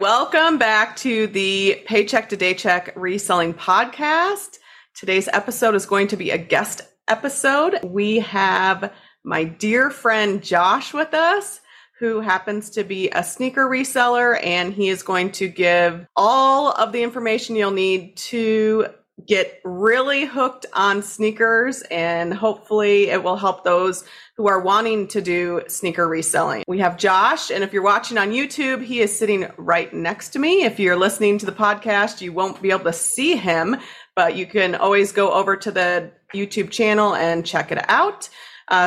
Welcome back to the Paycheck to Daycheck Reselling Podcast. Today's episode is going to be a guest episode. We have my dear friend Josh with us, who happens to be a sneaker reseller, and he is going to give all of the information you'll need to get really hooked on sneakers, and hopefully it will help those who are wanting to do sneaker reselling. We have Josh, and if you're watching on YouTube, he is sitting right next to me. If you're listening to the podcast, you won't be able to see him, but you can always go over to the YouTube channel and check it out.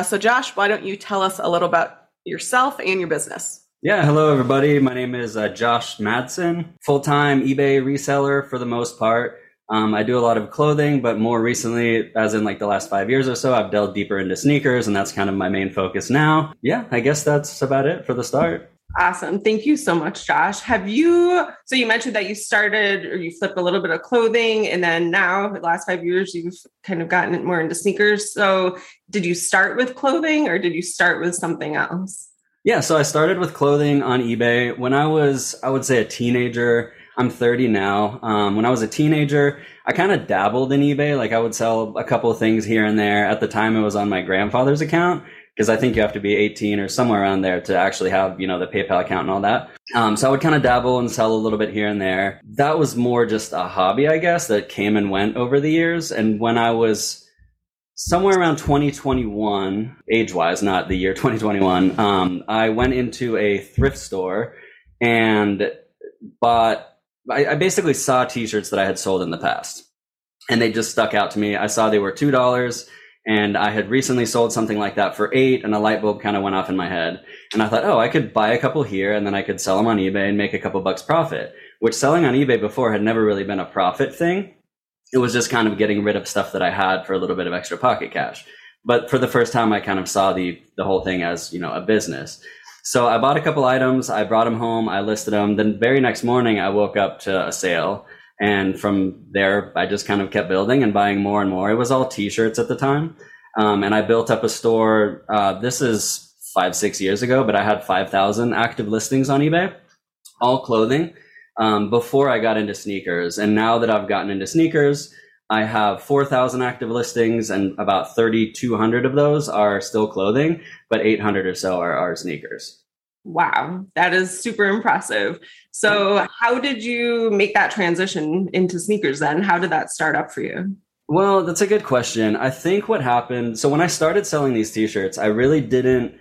So Josh, why don't you tell us a little about yourself and your business? Yeah. Hello, everybody. My name is Josh Madsen, full-time eBay reseller for the most part. I do a lot of clothing, but more recently, as in like the last 5 years or so, I've delved deeper into sneakers, and that's kind of my main focus now. Yeah, I guess that's about it for the start. Awesome. Thank you so much, Josh. So you mentioned that you started, or you flipped a little bit of clothing, and then now the last 5 years, you've kind of gotten more into sneakers. So did you start with clothing, or did you start with something else? Yeah. So I started with clothing on eBay when I was, I would say, a teenager. I'm 30 now. When I was a teenager, I kind of dabbled in eBay. Like I would sell a couple of things here and there. At the time, it was on my grandfather's account, because I think you have to be 18 or somewhere around there to actually have, you know, the PayPal account and all that. So I would kind of dabble and sell a little bit here and there. That was more just a hobby, I guess, that came and went over the years. And when I was somewhere around 2021, age-wise, not the year 2021, I went into a thrift store and bought... I basically saw t-shirts that I had sold in the past, and they just stuck out to me. I saw they were $2, and I had recently sold something like that for $8, and a light bulb kind of went off in my head. And I thought, oh, I could buy a couple here, and then I could sell them on eBay and make a couple bucks profit, which selling on eBay before had never really been a profit thing. It was just kind of getting rid of stuff that I had for a little bit of extra pocket cash. But for the first time, I kind of saw the whole thing as, you know, a business. So I bought a couple items, I brought them home, I listed them. The very next morning, I woke up to a sale. And from there, I just kind of kept building and buying more and more. It was all t-shirts at the time. And I built up a store. This is 5-6 years ago, but I had 5,000 active listings on eBay, all clothing, before I got into sneakers. And now that I've gotten into sneakers, I have 4,000 active listings, and about 3,200 of those are still clothing, but 800 or so are sneakers. Wow, that is super impressive. So how did you make that transition into sneakers then? How did that start up for you? Well, that's a good question. I think what happened, so when I started selling these t-shirts, I really didn't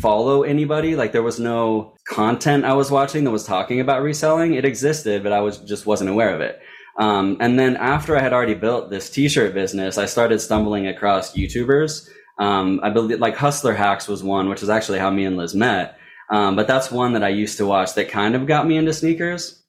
follow anybody. Like there was no content I was watching that was talking about reselling. It existed, but I just wasn't aware of it. And then after I had already built this t-shirt business, I started stumbling across YouTubers. I believe like Hustler Hacks was one, which is actually how me and Liz met. But that's one that I used to watch that kind of got me into sneakers.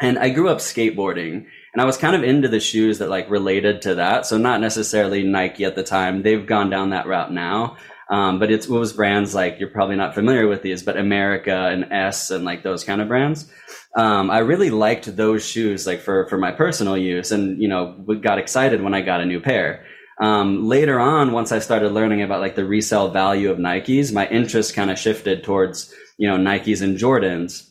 And I grew up skateboarding, and I was kind of into the shoes that like related to that. So not necessarily Nike at the time. They've gone down that route now. But it was brands like, you're probably not familiar with these, but America and S and like those kind of brands. I really liked those shoes like for my personal use, and, you know, got excited when I got a new pair. Later on, once I started learning about like the resale value of Nikes, my interest kind of shifted towards, you know, Nikes and Jordans.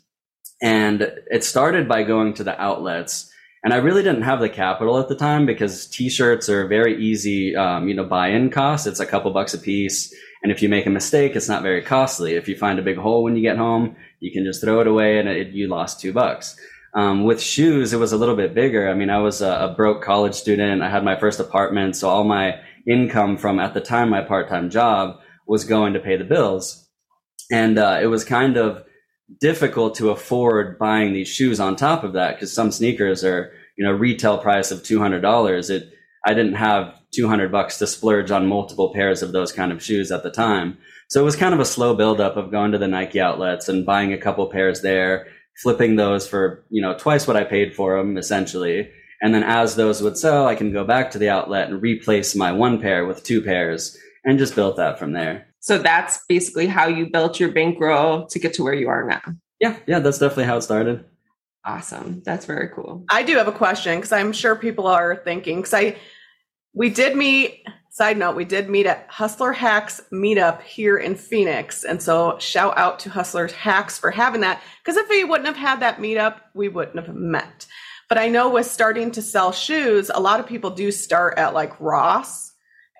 And it started by going to the outlets. And I really didn't have the capital at the time, because t-shirts are very easy, you know, buy-in cost. It's a couple bucks a piece. And if you make a mistake, it's not very costly. If you find a big hole when you get home, you can just throw it away, and you lost $2. With shoes, it was a little bit bigger. I mean, I was a broke college student. I had my first apartment. So all my income from, at the time, my part-time job was going to pay the bills. And it was kind of difficult to afford buying these shoes on top of that, because some sneakers are, you know, retail price of $200. I didn't have $200 to splurge on multiple pairs of those kind of shoes at the time. So it was kind of a slow buildup of going to the Nike outlets and buying a couple pairs there, flipping those for, you know, twice what I paid for them essentially. And then as those would sell, I can go back to the outlet and replace my one pair with two pairs, and just built that from there. So that's basically how you built your bankroll to get to where you are now. Yeah, that's definitely how it started. Awesome. That's very cool. I do have a question, because I'm sure people are thinking, because I We did meet, side note, we did meet at Hustler Hacks meetup here in Phoenix. And so shout out to Hustler Hacks for having that, because if we wouldn't have had that meetup, we wouldn't have met. But I know with starting to sell shoes, a lot of people do start at like Ross,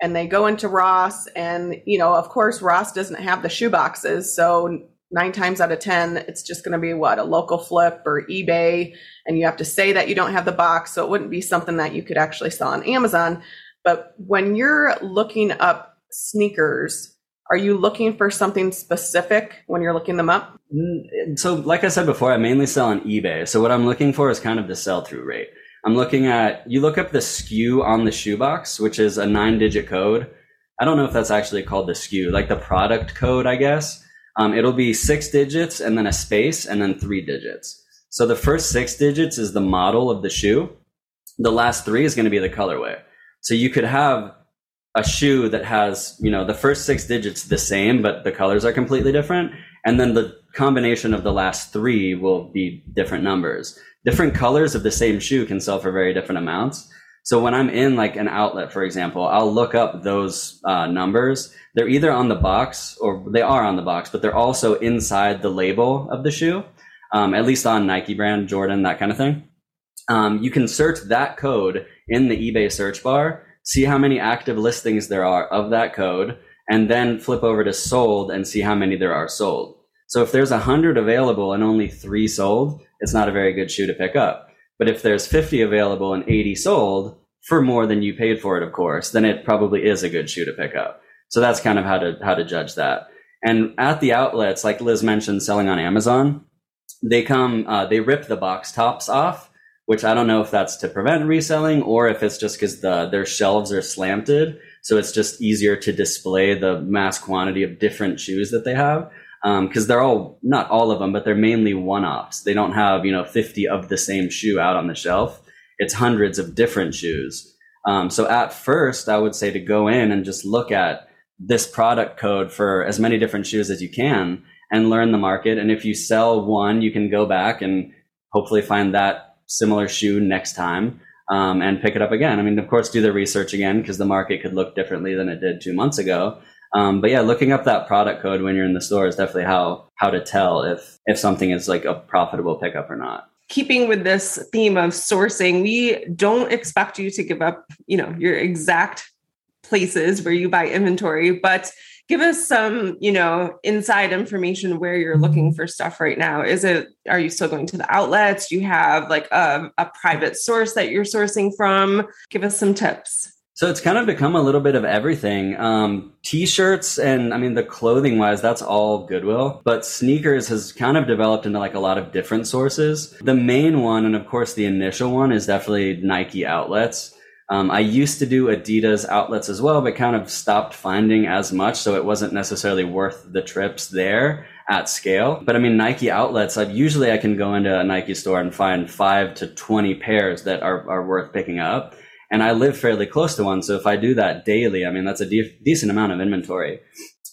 and they go into Ross, and, you know, of course, Ross doesn't have the shoe boxes. So 9 times out of 10, it's just going to be what, a local flip or eBay. And you have to say that you don't have the box. So it wouldn't be something that you could actually sell on Amazon. But when you're looking up sneakers, are you looking for something specific when you're looking them up? So like I said before, I mainly sell on eBay. So what I'm looking for is kind of the sell-through rate. I'm looking at, you look up the SKU on the shoebox, which is a 9-digit code. I don't know if that's actually called the SKU, like the product code, I guess. It'll be 6 digits and then a space and then 3 digits. So the first 6 digits is the model of the shoe. The last 3 is going to be the colorway. So you could have a shoe that has, you know, the first 6 digits the same, but the colors are completely different. And then the combination of the last 3 will be different numbers. Different colors of the same shoe can sell for very different amounts. So when I'm in like an outlet, for example, I'll look up those numbers. They're either on the box, or they are on the box, but they're also inside the label of the shoe, at least on Nike brand, Jordan, that kind of thing. You can search that code in the eBay search bar, see how many active listings there are of that code, and then flip over to sold and see how many there are sold. So if there's 100 available and only 3 sold, it's not a very good shoe to pick up. But if there's 50 available and 80 sold for more than you paid for it, of course, then it probably is a good shoe to pick up. So that's kind of how to judge that. And at the outlets, like Liz mentioned, selling on Amazon, they come, they rip the box tops off, which I don't know if that's to prevent reselling or if it's just because their shelves are slanted. So it's just easier to display the mass quantity of different shoes that they have. Because they're all, not all of them, but they're mainly one-offs. They don't have, 50 of the same shoe out on the shelf. It's hundreds of different shoes. So at first, I would say to go in and just look at this product code for as many different shoes as you can and learn the market. And if you sell one, you can go back and hopefully find that similar shoe next time and pick it up again. I mean, of course, do the research again because the market could look differently than it did 2 months ago. But yeah, looking up that product code when you're in the store is definitely how to tell if something is like a profitable pickup or not. Keeping with this theme of sourcing, we don't expect you to give up, your exact places where you buy inventory, but give us some, inside information where you're looking for stuff right now. Are you still going to the outlets? Do you have like a private source that you're sourcing from? Give us some tips. So it's kind of become a little bit of everything. T-shirts and the clothing wise, that's all Goodwill, but sneakers has kind of developed into like a lot of different sources. The main one, and of course the initial one, is definitely Nike outlets. I used to do Adidas outlets as well, but kind of stopped finding as much. So it wasn't necessarily worth the trips there at scale. But Nike outlets, I can go into a Nike store and find 5 to 20 pairs that are worth picking up. And I live fairly close to one. So if I do that daily, that's a decent amount of inventory.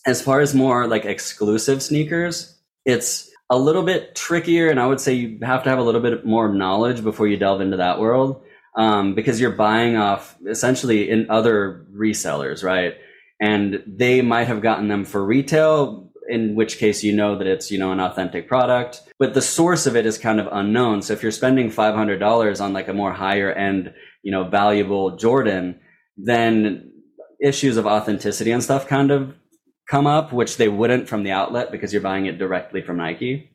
As far as more like exclusive sneakers, it's a little bit trickier. And I would say you have to have a little bit more knowledge before you delve into that world, because you're buying off essentially in other resellers, right? And they might have gotten them for retail, in which case, that it's, an authentic product, but the source of it is kind of unknown. So if you're spending $500 on like a more higher end, valuable Jordan, then issues of authenticity and stuff kind of come up, which they wouldn't from the outlet because you're buying it directly from Nike.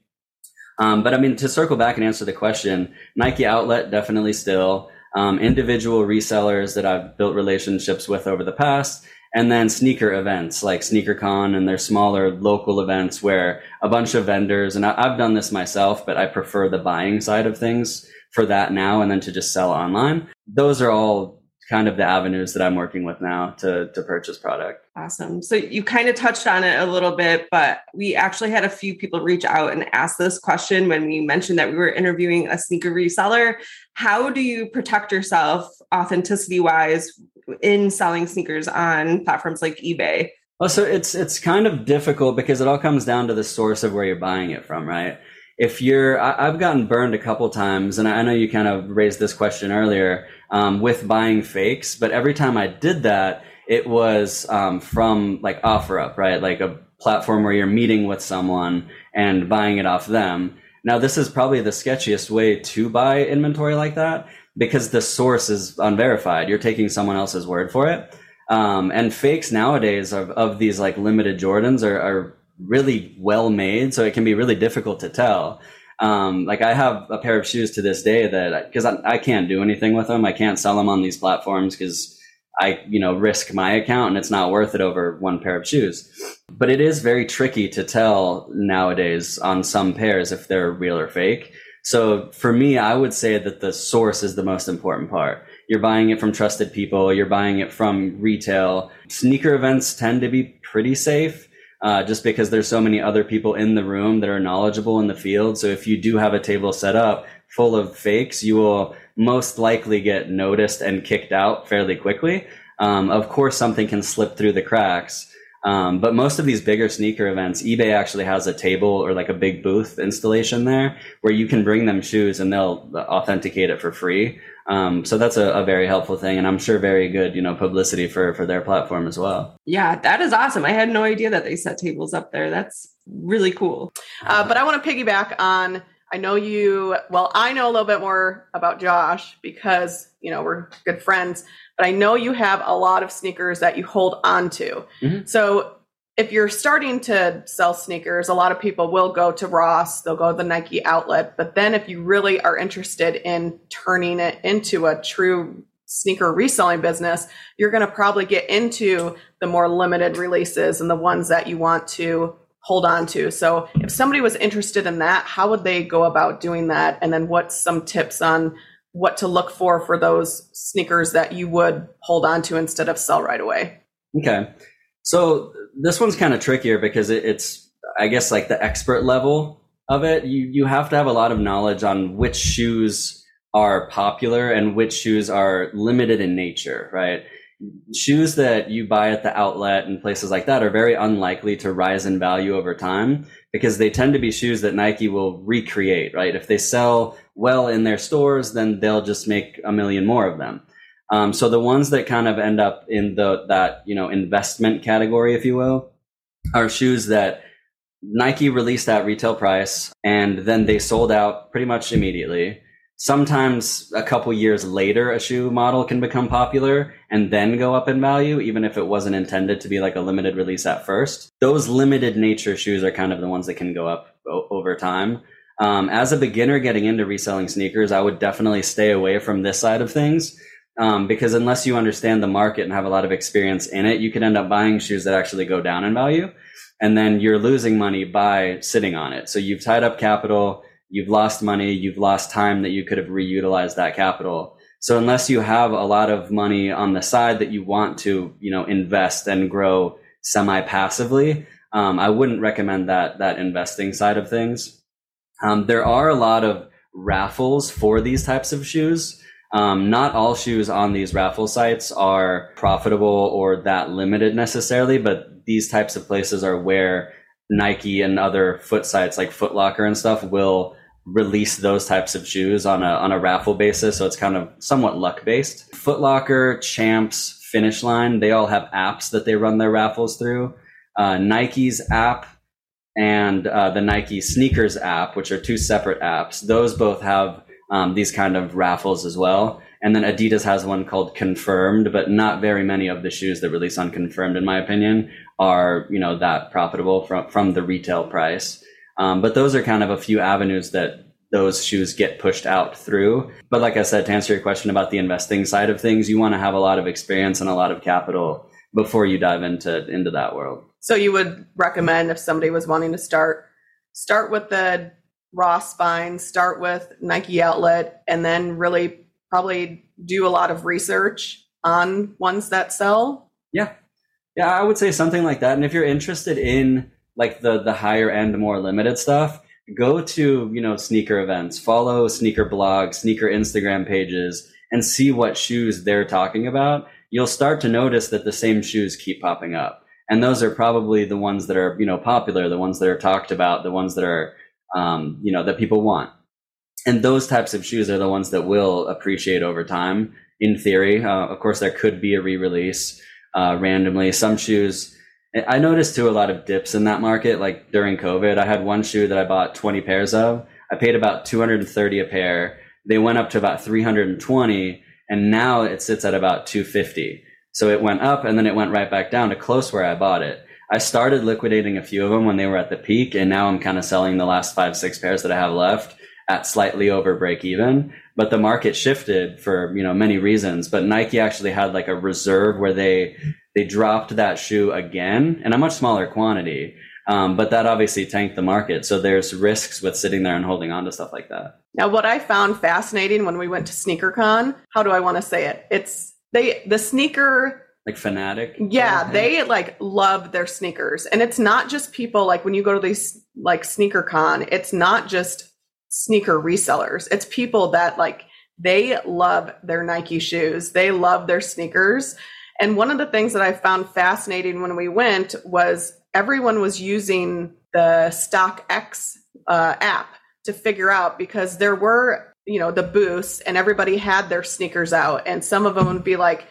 But to circle back and answer the question, Nike outlet, definitely still, individual resellers that I've built relationships with over the past, and then sneaker events like SneakerCon, and their smaller local events where a bunch of vendors, and I've done this myself, but I prefer the buying side of things for that now, and then to just sell online. Those are all kind of the avenues that I'm working with now to purchase product. Awesome. So you kind of touched on it a little bit, but we actually had a few people reach out and ask this question when we mentioned that we were interviewing a sneaker reseller. How do you protect yourself authenticity wise in selling sneakers on platforms like eBay? Well, so it's kind of difficult because it all comes down to the source of where you're buying it from, right? if you're, I've gotten burned a couple times, and I know you kind of raised this question earlier with buying fakes, but every time I did that, it was from like OfferUp, right? Like a platform where you're meeting with someone and buying it off them. Now, this is probably the sketchiest way to buy inventory like that because the source is unverified. You're taking someone else's word for it. And fakes nowadays of these like limited Jordans are really well made. So it can be really difficult to tell. Like I have a pair of shoes to this day that, because I can't do anything with them. I can't sell them on these platforms because I, risk my account and it's not worth it over one pair of shoes. But it is very tricky to tell nowadays on some pairs if they're real or fake. So for me, I would say that the source is the most important part. You're buying it from trusted people. You're buying it from retail. Sneaker events tend to be pretty safe just because there's so many other people in the room that are knowledgeable in the field. So if you do have a table set up full of fakes, you will most likely get noticed and kicked out fairly quickly. Of course, something can slip through the cracks. But most of these bigger sneaker events, eBay actually has a table or like a big booth installation there where you can bring them shoes and they'll authenticate it for free. So that's a very helpful thing. And I'm sure very good, publicity for their platform as well. Yeah, that is awesome. I had no idea that they set tables up there. That's really cool. But I want to piggyback on, I know a little bit more about Josh because, we're good friends, but I know you have a lot of sneakers that you hold on to. Mm-hmm. So if you're starting to sell sneakers, a lot of people will go to Ross, they'll go to the Nike outlet. But then if you really are interested in turning it into a true sneaker reselling business, you're going to probably get into the more limited releases and the ones that you want to hold on to. So if somebody was interested in that, how would they go about doing that? And then what's some tips on what to look for those sneakers that you would hold on to instead of sell right away? Okay. So this one's kind of trickier because it's, I guess, like the expert level of it. You have to have a lot of knowledge on which shoes are popular and which shoes are limited in nature, right? Shoes that you buy at the outlet and places like that are very unlikely to rise in value over time because they tend to be shoes that Nike will recreate, right? If they sell well in their stores, then they'll just make a million more of them. So the ones that kind of end up in that investment category, if you will, are shoes that Nike released at retail price and then they sold out pretty much immediately. Sometimes a couple years later, a shoe model can become popular and then go up in value, even if it wasn't intended to be like a limited release at first. Those limited nature shoes are kind of the ones that can go up over time. As a beginner getting into reselling sneakers, I would definitely stay away from this side of things because unless you understand the market and have a lot of experience in it, you could end up buying shoes that actually go down in value. And then you're losing money by sitting on it. So you've tied up capital, you've lost money, you've lost time that you could have reutilized that capital. So unless you have a lot of money on the side that you want to, invest and grow semi-passively, I wouldn't recommend that investing side of things. There are a lot of raffles for these types of shoes. Not all shoes on these raffle sites are profitable or that limited necessarily, but these types of places are where Nike and other foot sites like Foot Locker and stuff will release those types of shoes on a raffle basis. So it's kind of somewhat luck based. Foot Locker, Champs, Finish Line, they all have apps that they run their raffles through. Nike's app and the Nike Sneakers app, which are two separate apps, those both have these kind of raffles as well. And then Adidas has one called Confirmed, but not very many of the shoes that release on Confirmed, in my opinion, are that profitable from the retail price. But those are kind of a few avenues that those shoes get pushed out through. But like I said, to answer your question about the investing side of things, you want to have a lot of experience and a lot of capital before you dive into that world. So you would recommend if somebody was wanting to start with the Ross Spine, start with Nike Outlet, and then really probably do a lot of research on ones that sell? Yeah, I would say something like that. And if you're interested in like the higher end, more limited stuff, go to, sneaker events, follow sneaker blogs, sneaker Instagram pages, and see what shoes they're talking about. You'll start to notice that the same shoes keep popping up. And those are probably the ones that are, popular, the ones that are talked about, the ones that are you know, that people want. And those types of shoes are the ones that will appreciate over time, in theory. Of course, there could be a re-release randomly. Some shoes, I noticed too, a lot of dips in that market. Like during COVID, I had one shoe that I bought 20 pairs of. I paid about $230 a pair. They went up to about $320, and now it sits at about $250. So it went up and then it went right back down to close where I bought it. I started liquidating a few of them when they were at the peak, and now I'm kind of selling the last 5-6 pairs that I have left at slightly over break even. But the market shifted for, you know, many reasons. But Nike actually had like a reserve where they dropped that shoe again in a much smaller quantity. But that obviously tanked the market. So there's risks with sitting there and holding on to stuff like that. Now, what I found fascinating when we went to SneakerCon, how do I want to say it? It's the sneaker... like fanatic? Yeah, they like love their sneakers. And it's not just people, like when you go to these like SneakerCon, it's not just sneaker resellers. It's people that like, they love their Nike shoes. They love their sneakers. And one of the things that I found fascinating when we went was everyone was using the StockX app to figure out, because there were, you know, the booths and everybody had their sneakers out, and some of them would be like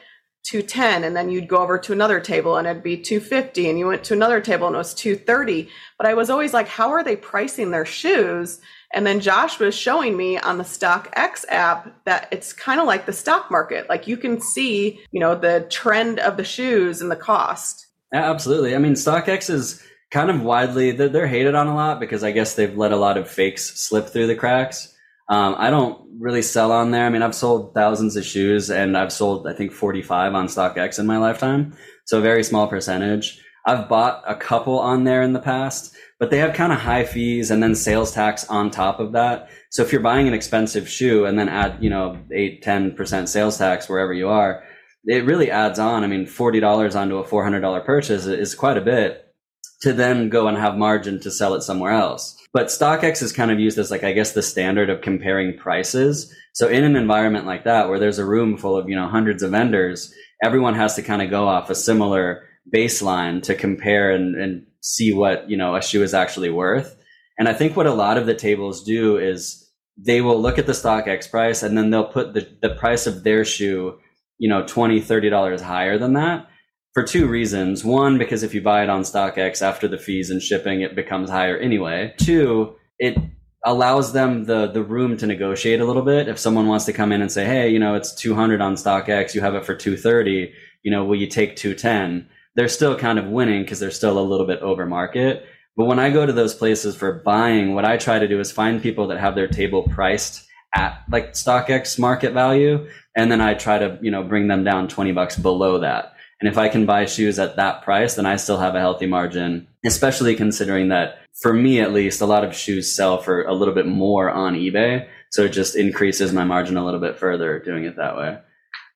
$210, and then you'd go over to another table and it'd be $250, and you went to another table and it was $230. But I was always like, how are they pricing their shoes? And then Josh was showing me on the StockX app that it's kind of like the stock market. Like you can see, you know, the trend of the shoes and the cost. Yeah, absolutely. I mean, StockX is kind of widely, they're hated on a lot because I guess they've let a lot of fakes slip through the cracks. I don't really sell on there. I mean, I've sold thousands of shoes, and I've sold, I think, 45 on StockX in my lifetime. So a very small percentage. I've bought a couple on there in the past, but they have kind of high fees and then sales tax on top of that. So if you're buying an expensive shoe and then add, you know, 8, 10% sales tax wherever you are, it really adds on. I mean, $40 onto a $400 purchase is quite a bit to then go and have margin to sell it somewhere else. But StockX is kind of used as like, I guess, the standard of comparing prices. So in an environment like that, where there's a room full of, you know, hundreds of vendors, everyone has to kind of go off a similar baseline to compare and see what, you know, a shoe is actually worth. And I think what a lot of the tables do is they will look at the StockX price, and then they'll put the price of their shoe, you know, $20, $30 higher than that, for two reasons. One, because if you buy it on StockX, after the fees and shipping, it becomes higher anyway. Two, it allows them the room to negotiate a little bit. If someone wants to come in and say, hey, you know, it's $200 on StockX, you have it for $230, you know, will you take $210? They're still kind of winning because they're still a little bit over market. But when I go to those places for buying, what I try to do is find people that have their table priced at like StockX market value. And then I try to, you know, bring them down $20 below that. And if I can buy shoes at that price, then I still have a healthy margin, especially considering that, for me at least, a lot of shoes sell for a little bit more on eBay. So it just increases my margin a little bit further doing it that way.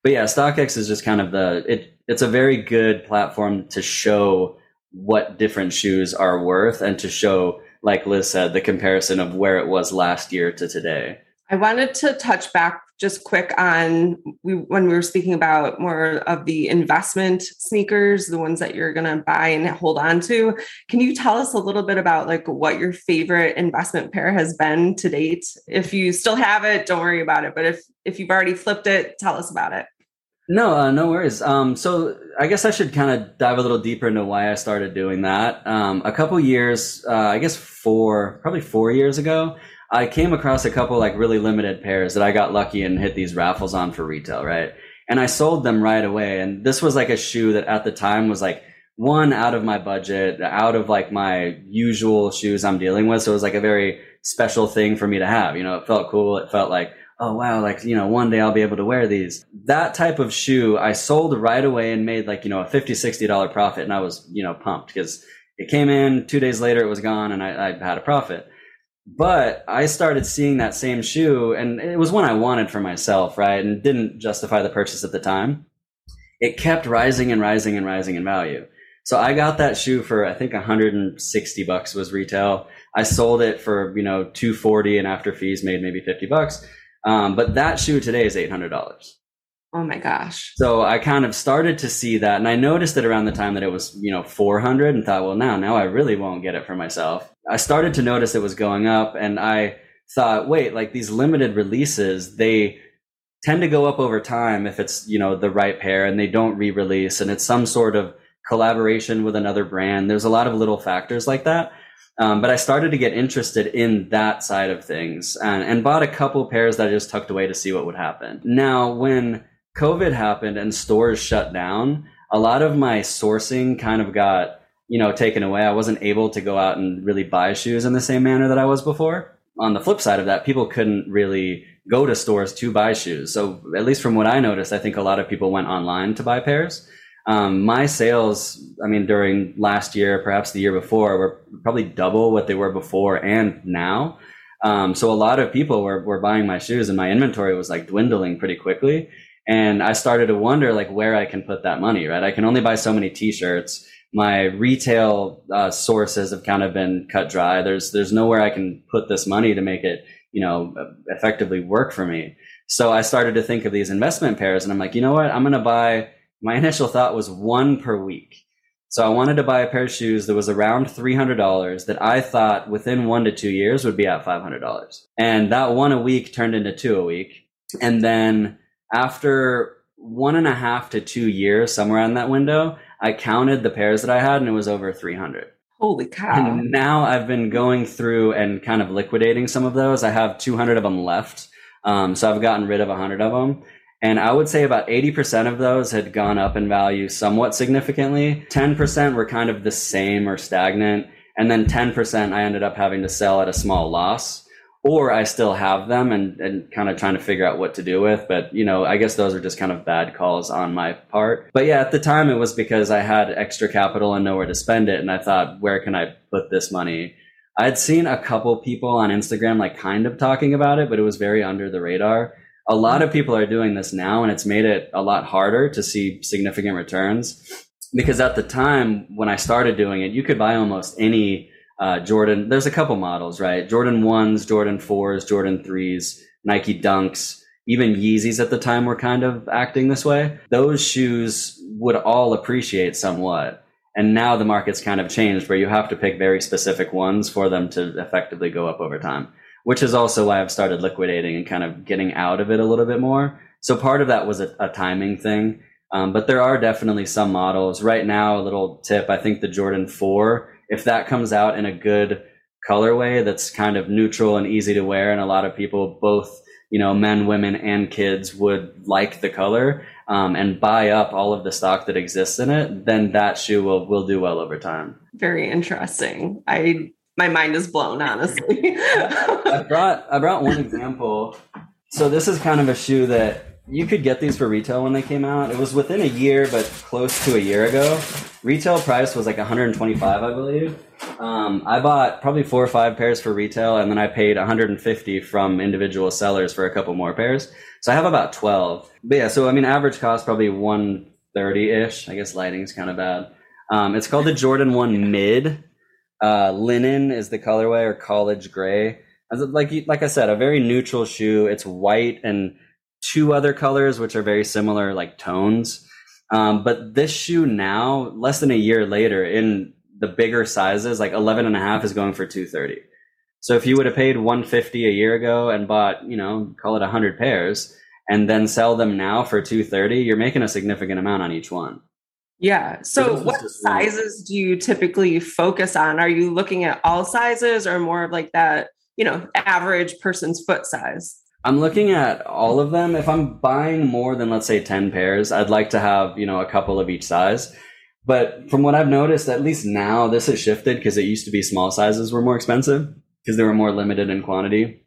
But yeah, StockX is just kind of it's a very good platform to show what different shoes are worth and to show, like Liz said, the comparison of where it was last year to today. I wanted to touch back just quick on when we were speaking about more of the investment sneakers, the ones that you're going to buy and hold on to. Can you tell us a little bit about like what your favorite investment pair has been to date? If you still have it, don't worry about it. But if you've already flipped it, tell us about it. No worries. So I guess I should kind of dive a little deeper into why I started doing that. A couple years, I guess probably 4 years ago, I came across a couple like really limited pairs that I got lucky and hit these raffles on for retail, right? And I sold them right away. And this was like a shoe that at the time was like one out of my budget, out of like my usual shoes I'm dealing with. So it was like a very special thing for me to have. You know, it felt cool. It felt like, oh wow, like, you know, one day I'll be able to wear these. That type of shoe I sold right away and made like, you know, a $50, $60 profit. And I was, you know, pumped because it came in 2 days later, it was gone and I had a profit. But I started seeing that same shoe, and it was one I wanted for myself, right? And didn't justify the purchase at the time. It kept rising and rising and rising in value. So I got that shoe for, I think, $160 was retail. I sold it for, you know, $240, and after fees made maybe $50. But that shoe today is $800. Oh my gosh. So I kind of started to see that, and I noticed it around the time that it was, you know, $400 and thought, well, now I really won't get it for myself. I started to notice it was going up, and I thought, wait, like these limited releases, they tend to go up over time if it's, you know, the right pair, and they don't re-release, and it's some sort of collaboration with another brand. There's a lot of little factors like that. But I started to get interested in that side of things, and bought a couple pairs that I just tucked away to see what would happen. Now, when COVID happened and stores shut down, a lot of my sourcing kind of got, you know, taken away. I wasn't able to go out and really buy shoes in the same manner that I was before. On the flip side of that, people couldn't really go to stores to buy shoes. So at least from what I noticed, I think a lot of people went online to buy pairs. My sales, I mean, during last year, perhaps the year before, were probably double what they were before and now. So a lot of people were buying my shoes, and my inventory was like dwindling pretty quickly. And I started to wonder like where I can put that money, right? I can only buy so many t-shirts. My retail sources have kind of been cut dry. There's nowhere I can put this money to make it, you know, effectively work for me. So I started to think of these investment pairs, and I'm like, you know what? I'm going to buy, my initial thought was one per week. So I wanted to buy a pair of shoes that was around $300 that I thought within 1 to 2 years would be at $500. And that one a week turned into two a week. And then after 1.5 to 2 years, somewhere in that window, I counted the pairs that I had, and it was over 300. Holy cow. And now I've been going through and kind of liquidating some of those. I have 200 of them left. So I've gotten rid of 100 of them. And I would say about 80% of those had gone up in value somewhat significantly. 10% were kind of the same or stagnant. And then 10% I ended up having to sell at a small loss. Or I still have them and kind of trying to figure out what to do with. But, you know, I guess those are just kind of bad calls on my part. But yeah, at the time it was because I had extra capital and nowhere to spend it. And I thought, where can I put this money? I'd seen a couple people on Instagram like kind of talking about it, but it was very under the radar. A lot of people are doing this now, and it's made it a lot harder to see significant returns, because at the time when I started doing it, you could buy almost any Jordan. There's a couple models, right? Jordan 1s, Jordan 4s, Jordan 3s, Nike Dunks, even Yeezys at the time were kind of acting this way. Those shoes would all appreciate somewhat. And now the market's kind of changed where you have to pick very specific ones for them to effectively go up over time, which is also why I've started liquidating and kind of getting out of it a little bit more. So part of that was a timing thing. But there are definitely some models. Right now, a little tip, I think the Jordan 4, if that comes out in a good colorway that's kind of neutral and easy to wear, and a lot of people, both, you know, men, women, and kids would like the color, and buy up all of the stock that exists in it, then that shoe will do well over time. Very interesting. My mind is blown, honestly. I brought one example. So this is kind of a shoe that you could get these for retail when they came out. It was within a year, but close to a year ago. Retail price was like $125, I believe. I bought probably 4 or 5 pairs for retail, and then I paid $150 from individual sellers for a couple more pairs. So I have about 12. But yeah, so I mean, average cost probably $130-ish. I guess lighting's kind of bad. It's called the Jordan 1 Mid. Linen is the colorway, or college gray. Like I said, a very neutral shoe. It's white and 2 other colors, which are very similar, like tones. But this shoe now, less than a year later, in the bigger sizes, like 11.5 is going for $230. So if you would have paid $150 a year ago and bought, you know, call it 100 pairs, and then sell them now for $230, you're making a significant amount on each one. Yeah. So what sizes do you typically focus on? Are you looking at all sizes, or more of like that, you know, average person's foot size? I'm looking at all of them. If I'm buying more than, let's say, 10 pairs, I'd like to have, you know, a couple of each size. But from what I've noticed, at least now, this has shifted, because it used to be small sizes were more expensive because they were more limited in quantity.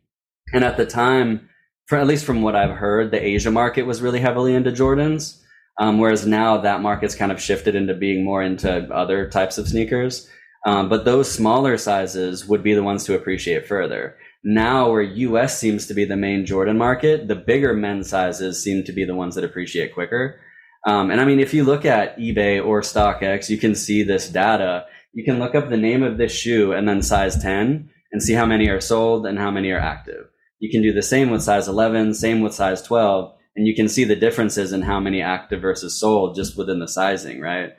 And at the time, at least from what I've heard, the Asia market was really heavily into Jordans. Whereas now that market's kind of shifted into being more into other types of sneakers. But those smaller sizes would be the ones to appreciate further. Now, where US seems to be the main Jordan market, the bigger men's sizes seem to be the ones that appreciate quicker. And I mean, if you look at eBay or StockX, you can see this data. You can look up the name of this shoe and then size 10 and see how many are sold and how many are active. You can do the same with size 11, same with size 12, and you can see the differences in how many active versus sold just within the sizing, right?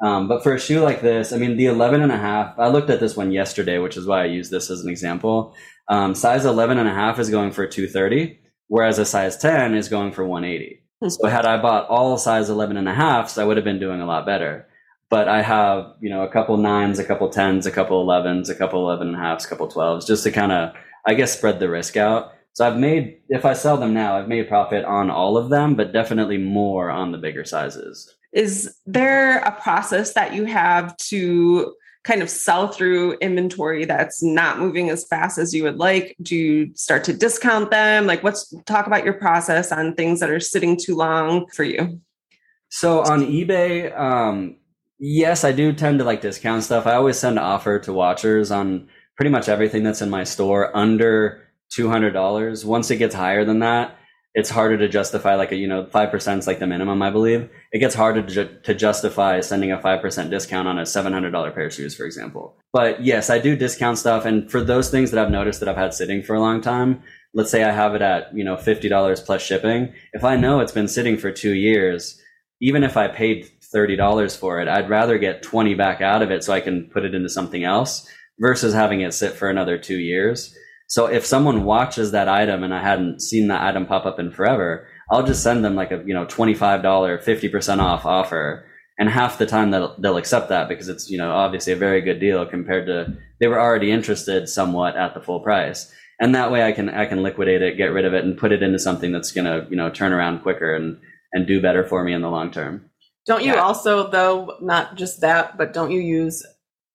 But for a shoe like this, I mean, the 11.5, I looked at this one yesterday, which is why I use this as an example. Size 11.5 is going for 230, whereas a size 10 is going for 180. So had I bought all size 11.5s, I would have been doing a lot better. But I have, you know, a couple 9s, a couple 10s, a couple 11s, a couple 11.5s, a couple 12s, just to kind of, I guess, spread the risk out. So I've made, if I sell them now, I've made profit on all of them, but definitely more on the bigger sizes. Is there a process that you have to kind of sell through inventory that's not moving as fast as you would like? Do you start to discount them? Like, what's, talk about your process on things that are sitting too long for you. So on eBay, yes, I do tend to like discount stuff. I always send an offer to watchers on pretty much everything that's in my store under $200. Once it gets higher than that, it's harder to justify like a, you know, 5% is like the minimum, I believe. It gets harder to justify sending a 5% discount on a $700 pair of shoes, for example. But yes, I do discount stuff. And for those things that I've noticed that I've had sitting for a long time, let's say I have it at, you know, $50 plus shipping. If I know it's been sitting for 2 years, even if I paid $30 for it, I'd rather get 20 back out of it so I can put it into something else versus having it sit for another 2 years. So if someone watches that item and I hadn't seen that item pop up in forever, I'll just send them like a, you know, $25, 50% off offer. And half the time they'll accept that because it's, you know, obviously a very good deal compared to, they were already interested somewhat at the full price. And that way I can liquidate it, get rid of it, and put it into something that's going to, you know, turn around quicker and do better for me in the long term. Don't you also, though, not just that, but don't you use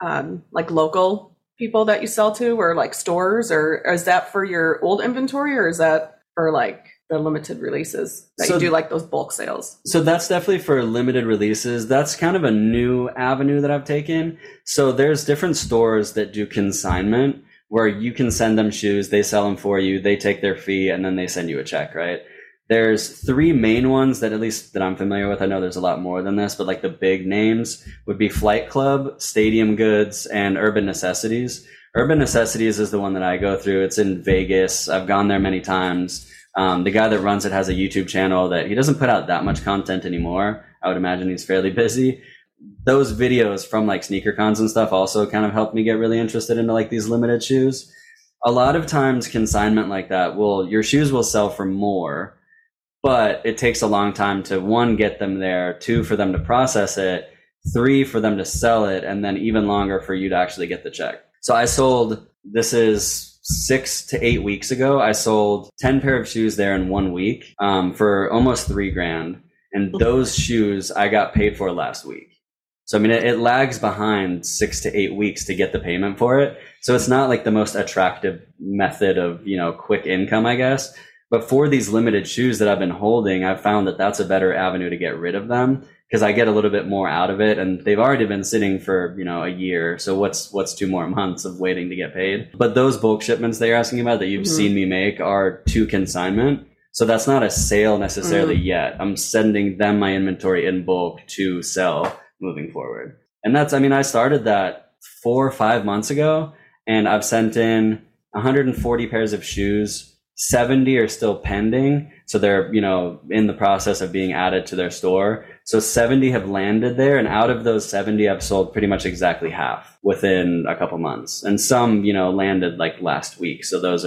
like local people that you sell to, or like stores, or is that for your old inventory, or is that for like the limited releases that you do like those bulk sales? So that's definitely for limited releases. That's kind of a new avenue that I've taken. So there's different stores that do consignment where you can send them shoes, they sell them for you, they take their fee, and then they send you a check, right? There's three main ones that, at least that I'm familiar with, I know there's a lot more than this, but like the big names would be Flight Club, Stadium Goods, and Urban Necessities. Urban Necessities is the one that I go through. It's in Vegas. I've gone there many times. The guy that runs it has a YouTube channel that he doesn't put out that much content anymore. I would imagine he's fairly busy. Those videos from like sneaker cons and stuff also kind of helped me get really interested into like these limited shoes. A lot of times consignment like that will, your shoes will sell for more, but it takes a long time to, one, get them there, two, for them to process it, three, for them to sell it, and then even longer for you to actually get the check. So I sold, this is 6 to 8 weeks ago, I sold 10 pair of shoes there in 1 week for almost $3,000. And those shoes I got paid for last week. So, I mean, it lags behind 6 to 8 weeks to get the payment for it. So it's not like the most attractive method of, you know, quick income, I guess. But for these limited shoes that I've been holding, I've found that that's a better avenue to get rid of them because I get a little bit more out of it, and they've already been sitting for, you know, a year. So what's 2 more months of waiting to get paid? But those bulk shipments that you're asking about that you've seen me make are to consignment. So that's not a sale necessarily yet. I'm sending them my inventory in bulk to sell moving forward. And that's, I mean, I started that 4 or 5 months ago, and I've sent in 140 pairs of shoes. 70 are still pending, so they're, you know, in the process of being added to their store. So 70 have landed there, and out of those 70, I've sold pretty much exactly half within a couple months. And some, you know, landed like last week, so those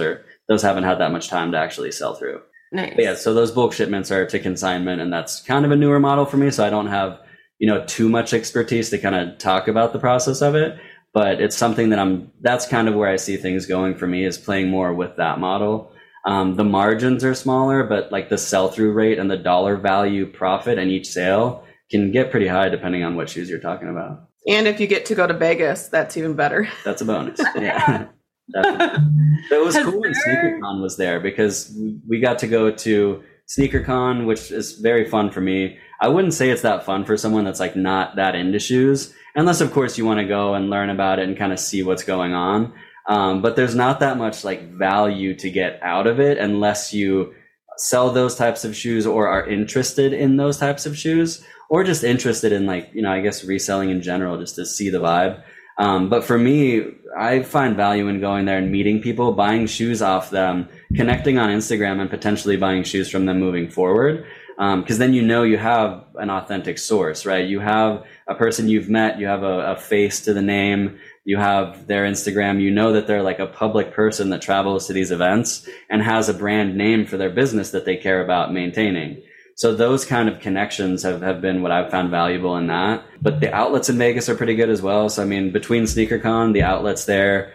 haven't had that much time to actually sell through. Nice. But yeah, so those bulk shipments are to consignment, and that's kind of a newer model for me. So I don't have, you know, too much expertise to kind of talk about the process of it, but it's something that that's kind of where I see things going for me, is playing more with that model. The margins are smaller, but like the sell-through rate and the dollar value profit in each sale can get pretty high depending on what shoes you're talking about. And if you get to go to Vegas, that's even better. That's a bonus. Yeah. It was cool when SneakerCon was there because we got to go to SneakerCon, which is very fun for me. I wouldn't say it's that fun for someone that's like not that into shoes, unless of course you want to go and learn about it and kind of see what's going on. But there's not that much like value to get out of it unless you sell those types of shoes or are interested in those types of shoes, or just interested in like, you know, I guess reselling in general, just to see the vibe. But for me, I find value in going there and meeting people, buying shoes off them, connecting on Instagram, and potentially buying shoes from them moving forward. Because then you know you have an authentic source, right? You have a person you've met, you have a face to the name, you have their Instagram, you know that they're like a public person that travels to these events and has a brand name for their business that they care about maintaining. So those kind of connections have been what I've found valuable in that. But the outlets in Vegas are pretty good as well. So I mean, between SneakerCon, the outlets there,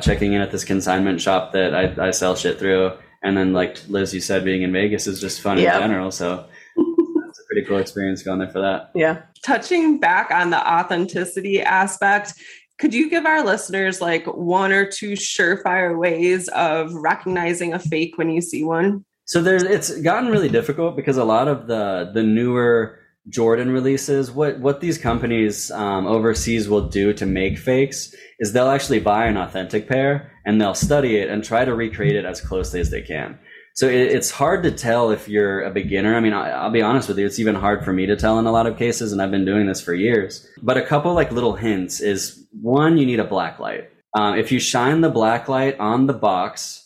checking in at this consignment shop that I sell shit through, and then like Liz, you said, being in Vegas is just fun in general. So it's a pretty cool experience going there for that. Yeah. Touching back on the authenticity aspect, could you give our listeners like one or two surefire ways of recognizing a fake when you see one? So it's gotten really difficult because a lot of the newer Jordan releases, what these companies overseas will do to make fakes is they'll actually buy an authentic pair and they'll study it and try to recreate it as closely as they can. So it's hard to tell if you're a beginner. I mean, I'll be honest with you, it's even hard for me to tell in a lot of cases, and I've been doing this for years. But a couple like little hints is, one, you need a black light. If you shine the black light on the box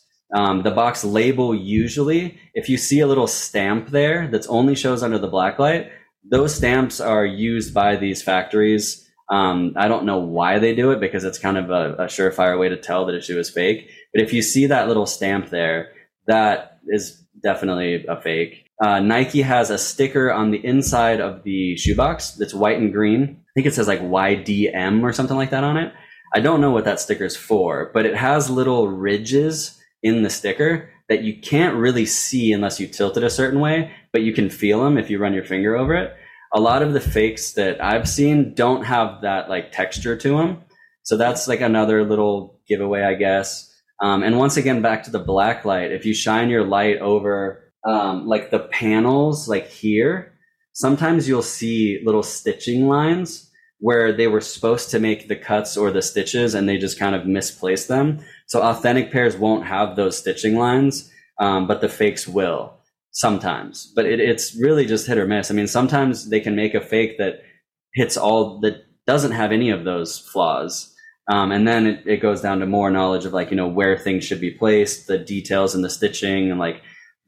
label, usually, if you see a little stamp there that's only shows under the black light, those stamps are used by these factories. I don't know why they do it, because it's kind of a surefire way to tell that a shoe is fake. But if you see that little stamp there, that is definitely a fake. Nike has a sticker on the inside of the shoe box that's white and green. I think it says like YDM or something like that on it. I don't know what that sticker's for, but it has little ridges in the sticker that you can't really see unless you tilt it a certain way, but you can feel them if you run your finger over it. A lot of the fakes that I've seen don't have that like texture to them. So that's like another little giveaway, I guess. And once again, back to the black light, if you shine your light over like the panels, like here, sometimes you'll see little stitching lines where they were supposed to make the cuts or the stitches and they just kind of misplaced them. So authentic pairs won't have those stitching lines, but the fakes will sometimes. But it's really just hit or miss. I mean, sometimes they can make a fake that hits all, that doesn't have any of those flaws. And then it goes down to more knowledge of like, you know, where things should be placed, the details and the stitching, and like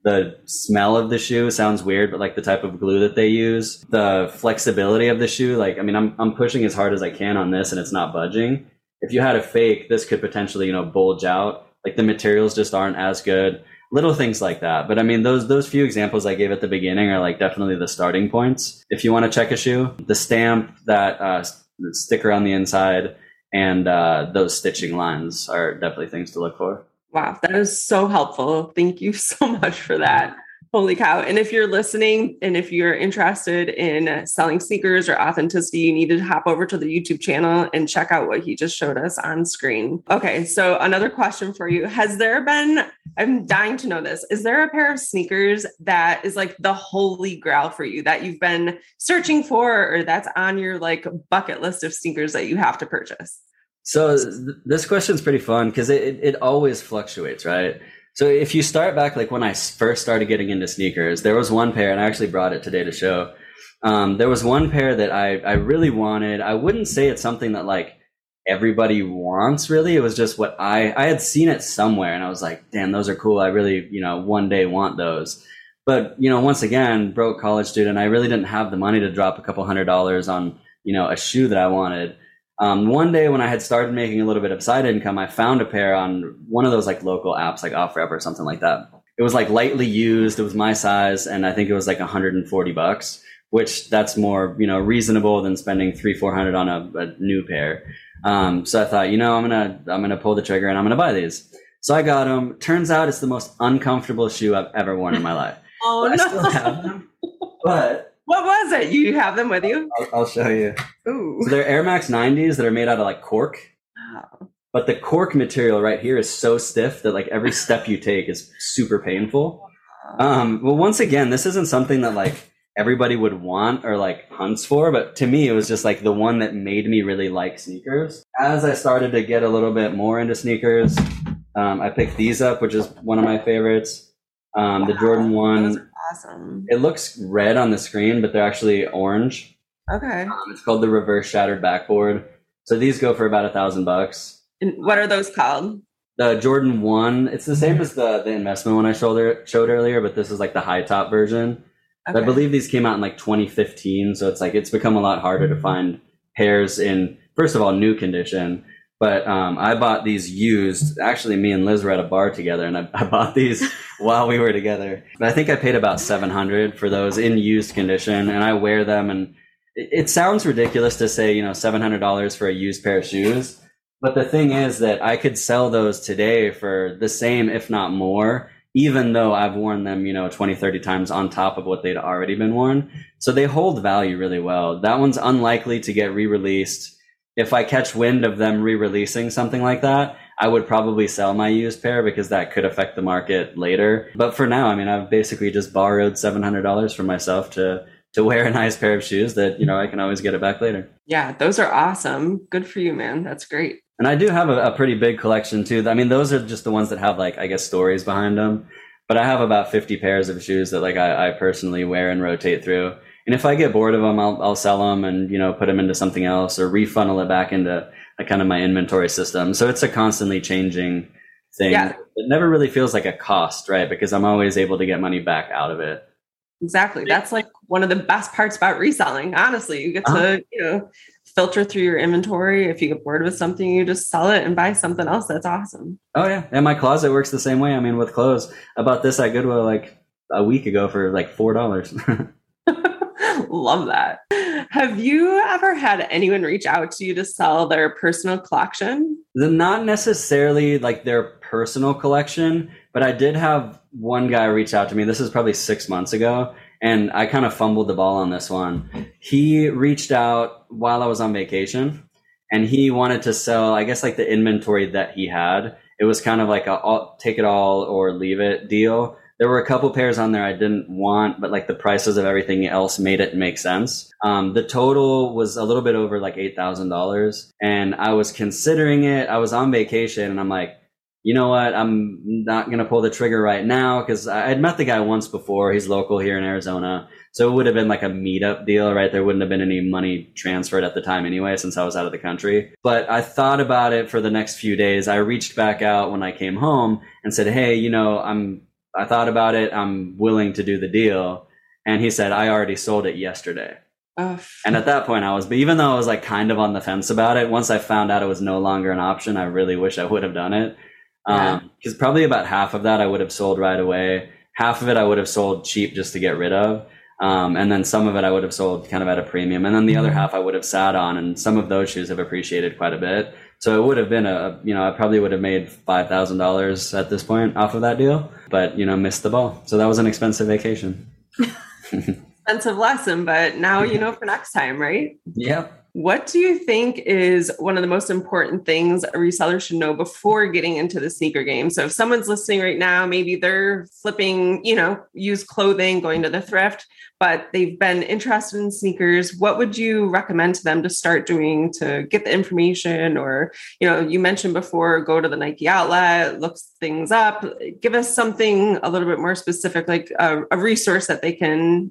the smell of the shoe. Sounds weird, but like the type of glue that they use, the flexibility of the shoe. Like, I mean, I'm pushing as hard as I can on this and it's not budging. If you had a fake, this could potentially, you know, bulge out. Like the materials just aren't as good, little things like that. But I mean, those few examples I gave at the beginning are like definitely the starting points. If you want to check a shoe, the stamp, that sticker on the inside, and those stitching lines are definitely things to look for. Wow, that is so helpful. Thank you so much for that. Holy cow. And if you're listening and if you're interested in selling sneakers or authenticity, you need to hop over to the YouTube channel and check out what he just showed us on screen. Okay, so another question for you. Has there been, I'm dying to know this, is there a pair of sneakers that is like the holy grail for you that you've been searching for, or that's on your like bucket list of sneakers that you have to purchase? So this question's pretty fun because it always fluctuates, right? So if you start back, like when I first started getting into sneakers, there was one pair, and I actually brought it today to show. There was one pair that I really wanted. I wouldn't say it's something that like everybody wants, really. It was just what I had seen it somewhere, and I was like, damn, those are cool. I really, you know, one day want those. But, you know, once again, broke college student, I really didn't have the money to drop a $200 on, you know, a shoe that I wanted. One day when I had started making a little bit of side income, I found a pair on one of those like local apps, like OfferUp or something like that. It was like lightly used. It was my size. And I think it was like $140, which that's more, you know, reasonable than spending $300-$400 on a new pair. So I thought, you know, I'm going to pull the trigger and I'm going to buy these. So I got them. Turns out it's the most uncomfortable shoe I've ever worn in my life. Oh, but no. I still have them, but... What was it? You have them with you? I'll show you. Ooh. So they're Air Max 90s that are made out of like cork. Wow. But the cork material right here is so stiff that like every step you take is super painful. Well, once again, this isn't something that like everybody would want or like hunts for, but to me, it was just like the one that made me really like sneakers. As I started to get a little bit more into sneakers, I picked these up, which is one of my favorites. Wow. The Jordan 1. Awesome. It looks red on the screen, but they're actually orange. Okay. It's called the reverse shattered backboard. So these go for about $1,000. And what are those called? The Jordan 1. It's the same as the investment one I showed earlier, but this is like the high top version. Okay. I believe these came out in like 2015, so it's like it's become a lot harder to find pairs in, first of all, new condition. But I bought these used. Actually, me and Liz were at a bar together, and I bought these while we were together. But I think I paid about $700 for those in used condition, and I wear them. And it sounds ridiculous to say, you know, $700 for a used pair of shoes. But the thing is that I could sell those today for the same, if not more, even though I've worn them, you know, 20, 30 times on top of what they'd already been worn. So they hold value really well. That one's unlikely to get re-released. If I catch wind of them re-releasing something like that, I would probably sell my used pair because that could affect the market later. But for now, I mean, I've basically just borrowed $700 from myself to wear a nice pair of shoes that, you know, I can always get it back later. Yeah, those are awesome. Good for you, man. That's great. And I do have a pretty big collection too. I mean, those are just the ones that have like, I guess, stories behind them. But I have about 50 pairs of shoes that like I personally wear and rotate through. And if I get bored of them, I'll sell them and, you know, put them into something else or refunnel it back into like kind of my inventory system. So it's a constantly changing thing. Yeah. It never really feels like a cost, right? Because I'm always able to get money back out of it. Exactly. That's like one of the best parts about reselling. Honestly, you get to, you know, filter through your inventory. If you get bored with something, you just sell it and buy something else. That's awesome. Oh yeah. And my closet works the same way. I mean, with clothes, I bought this at Goodwill like a week ago for like $4. Love that. Have you ever had anyone reach out to you to sell their personal collection? Not necessarily like their personal collection, but I did have one guy reach out to me. This is probably 6 months ago, and I kind of fumbled the ball on this one. He reached out while I was on vacation, and he wanted to sell, I guess, like the inventory that he had. It was kind of like a take it all or leave it deal. There were a couple pairs on there I didn't want, but like the prices of everything else made it make sense. The total was a little bit over like $8,000, and I was considering it. I was on vacation, and I'm like, you know what? I'm not going to pull the trigger right now because I'd met the guy once before. He's local here in Arizona. So it would have been like a meetup deal, right? There wouldn't have been any money transferred at the time anyway, since I was out of the country. But I thought about it for the next few days. I reached back out when I came home and said, hey, you know, I thought about it. I'm willing to do the deal. And he said, I already sold it yesterday. And at that point even though I was like kind of on the fence about it, once I found out it was no longer an option, I really wish I would have done it. Yeah. 'Cause probably about half of that I would have sold right away. Half of it I would have sold cheap just to get rid of. And then some of it I would have sold kind of at a premium. And then the other half I would have sat on, and some of those shoes have appreciated quite a bit. So it would have been I probably would have made $5,000 at this point off of that deal, but, you know, missed the ball. So that was an expensive vacation. Expensive lesson, but now you know for next time, right? Yeah. What do you think is one of the most important things a reseller should know before getting into the sneaker game? So if someone's listening right now, maybe they're flipping, you know, used clothing, going to the thrift, but they've been interested in sneakers. What would you recommend to them to start doing to get the information? Or, you know, you mentioned before, go to the Nike outlet, look things up. Give us something a little bit more specific, like a resource that they can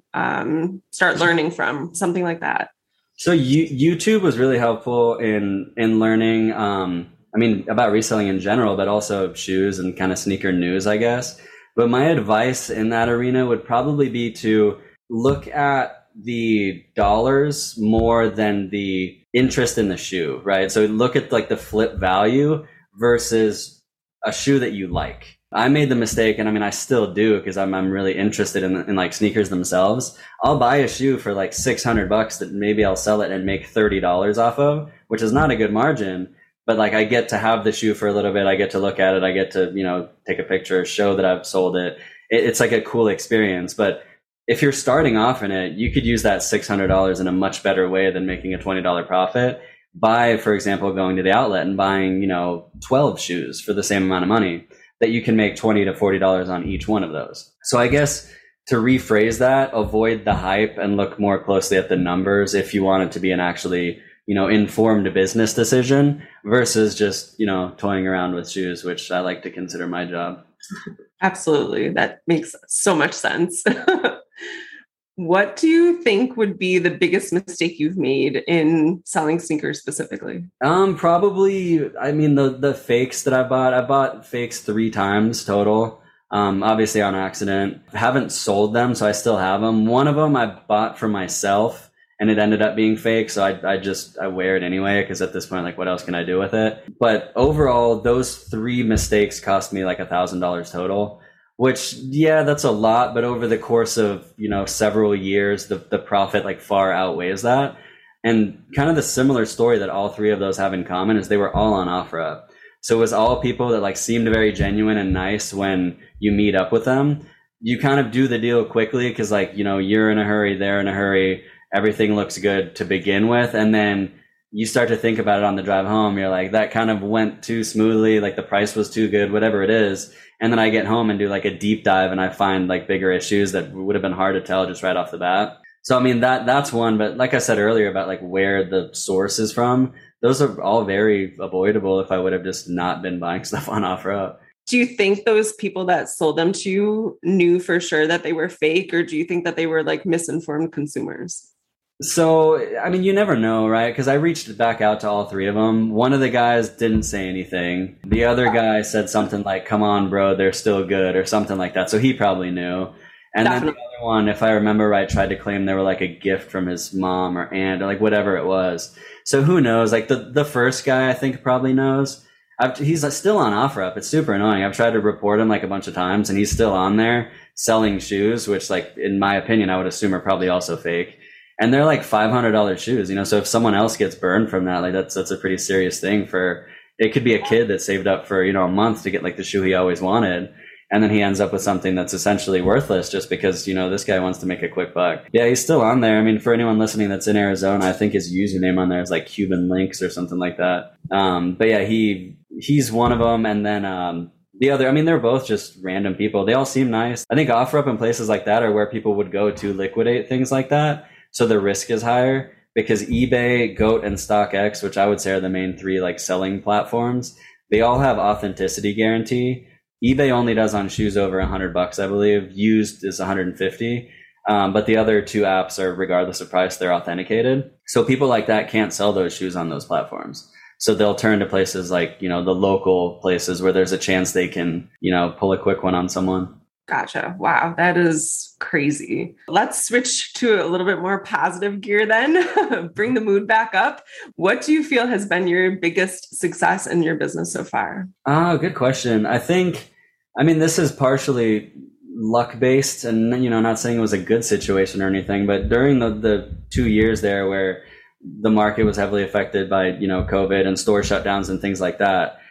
start learning from, something like that. So YouTube was really helpful in learning, I mean, about reselling in general, but also shoes and kind of sneaker news, I guess. But my advice in that arena would probably be to look at the dollars more than the interest in the shoe, right? So look at like the flip value versus a shoe that you like. I made the mistake, and I mean, I still do because I'm really interested in like sneakers themselves. I'll buy a shoe for like $600 that maybe I'll sell it and make $30 off of, which is not a good margin. But like, I get to have the shoe for a little bit. I get to look at it. I get to, you know, take a picture, show that I've sold it. It's like a cool experience. But if you're starting off in it, you could use that $600 in a much better way than making a $20 profit by, for example, going to the outlet and buying, you know, 12 shoes for the same amount of money, that you can make $20 to $40 on each one of those. So I guess to rephrase that, avoid the hype and look more closely at the numbers if you want it to be an actually, you know, informed business decision versus just, you know, toying around with shoes, which I like to consider my job. Absolutely. That makes so much sense. What do you think would be the biggest mistake you've made in selling sneakers specifically? Probably, I mean, the fakes that I bought. I bought fakes 3 times total. obviously on accident. I haven't sold them, so I still have them. One of them I bought for myself and it ended up being fake. So I wear it anyway, because at this point, like, what else can I do with it? But overall, those three mistakes cost me like $1,000 total, which, yeah, that's a lot. But over the course of, you know, several years, the profit like far outweighs that. And kind of the similar story that all three of those have in common is they were all on OfferUp. So it was all people that like seemed very genuine and nice when you meet up with them. You kind of do the deal quickly because, like, you know, you're in a hurry, they're in a hurry. Everything looks good to begin with. And then you start to think about it on the drive home. You're like, that kind of went too smoothly. Like the price was too good, whatever it is. And then I get home and do like a deep dive and I find like bigger issues that would have been hard to tell just right off the bat. So, I mean, that's one. But like I said earlier about like where the source is from, those are all very avoidable if I would have just not been buying stuff on OfferUp. Do you think those people that sold them to you knew for sure that they were fake? Or do you think that they were like misinformed consumers? So, I mean, you never know, right? Because I reached back out to all three of them. One of the guys didn't say anything. The other guy said something like, come on, bro, they're still good or something like that. So he probably knew. And definitely. Then the other one, if I remember right, tried to claim they were like a gift from his mom or aunt or like whatever it was. So who knows? Like the first guy, I think, probably knows. He's still on OfferUp. It's super annoying. I've tried to report him like a bunch of times and he's still on there selling shoes, which, like, in my opinion, I would assume are probably also fake. And they're like $500 shoes, you know, so if someone else gets burned from that, like that's a pretty serious thing for, it could be a kid that saved up for, you know, a month to get like the shoe he always wanted. And then he ends up with something that's essentially worthless just because, you know, this guy wants to make a quick buck. Yeah, he's still on there. I mean, for anyone listening that's in Arizona, I think his username on there is like Cuban Links or something like that. But yeah, he's one of them. And then the other, I mean, they're both just random people. They all seem nice. I think OfferUp and places like that are where people would go to liquidate things like that. So the risk is higher because eBay, GOAT, and StockX, which I would say are the main three like selling platforms, they all have authenticity guarantee. eBay only does on shoes over $100, I believe. Used is $150. But the other two apps are, regardless of price, they're authenticated. So people like that can't sell those shoes on those platforms. So they'll turn to places like, you know, the local places where there's a chance they can, you know, pull a quick one on someone. Gotcha. Wow. That is crazy. Let's switch to a little bit more positive gear then. Bring the mood back up. What do you feel has been your biggest success in your business so far? Oh, good question. I mean, this is partially luck based and, you know, not saying it was a good situation or anything, but during the 2 years there where the market was heavily affected by, you know, COVID and store shutdowns and things like that,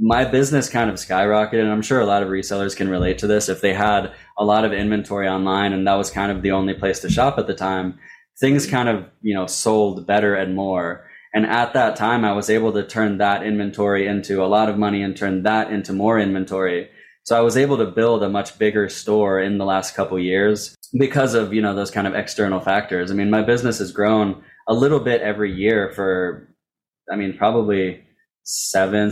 my business kind of skyrocketed, and I'm sure a lot of resellers can relate to this. If they had a lot of inventory online and that was kind of the only place to shop at the time, things kind of, you know, sold better and more. And at that time, I was able to turn that inventory into a lot of money and turn that into more inventory. So I was able to build a much bigger store in the last couple of years because of, you know, those kind of external factors. I mean, my business has grown a little bit every year for, I mean, probably 7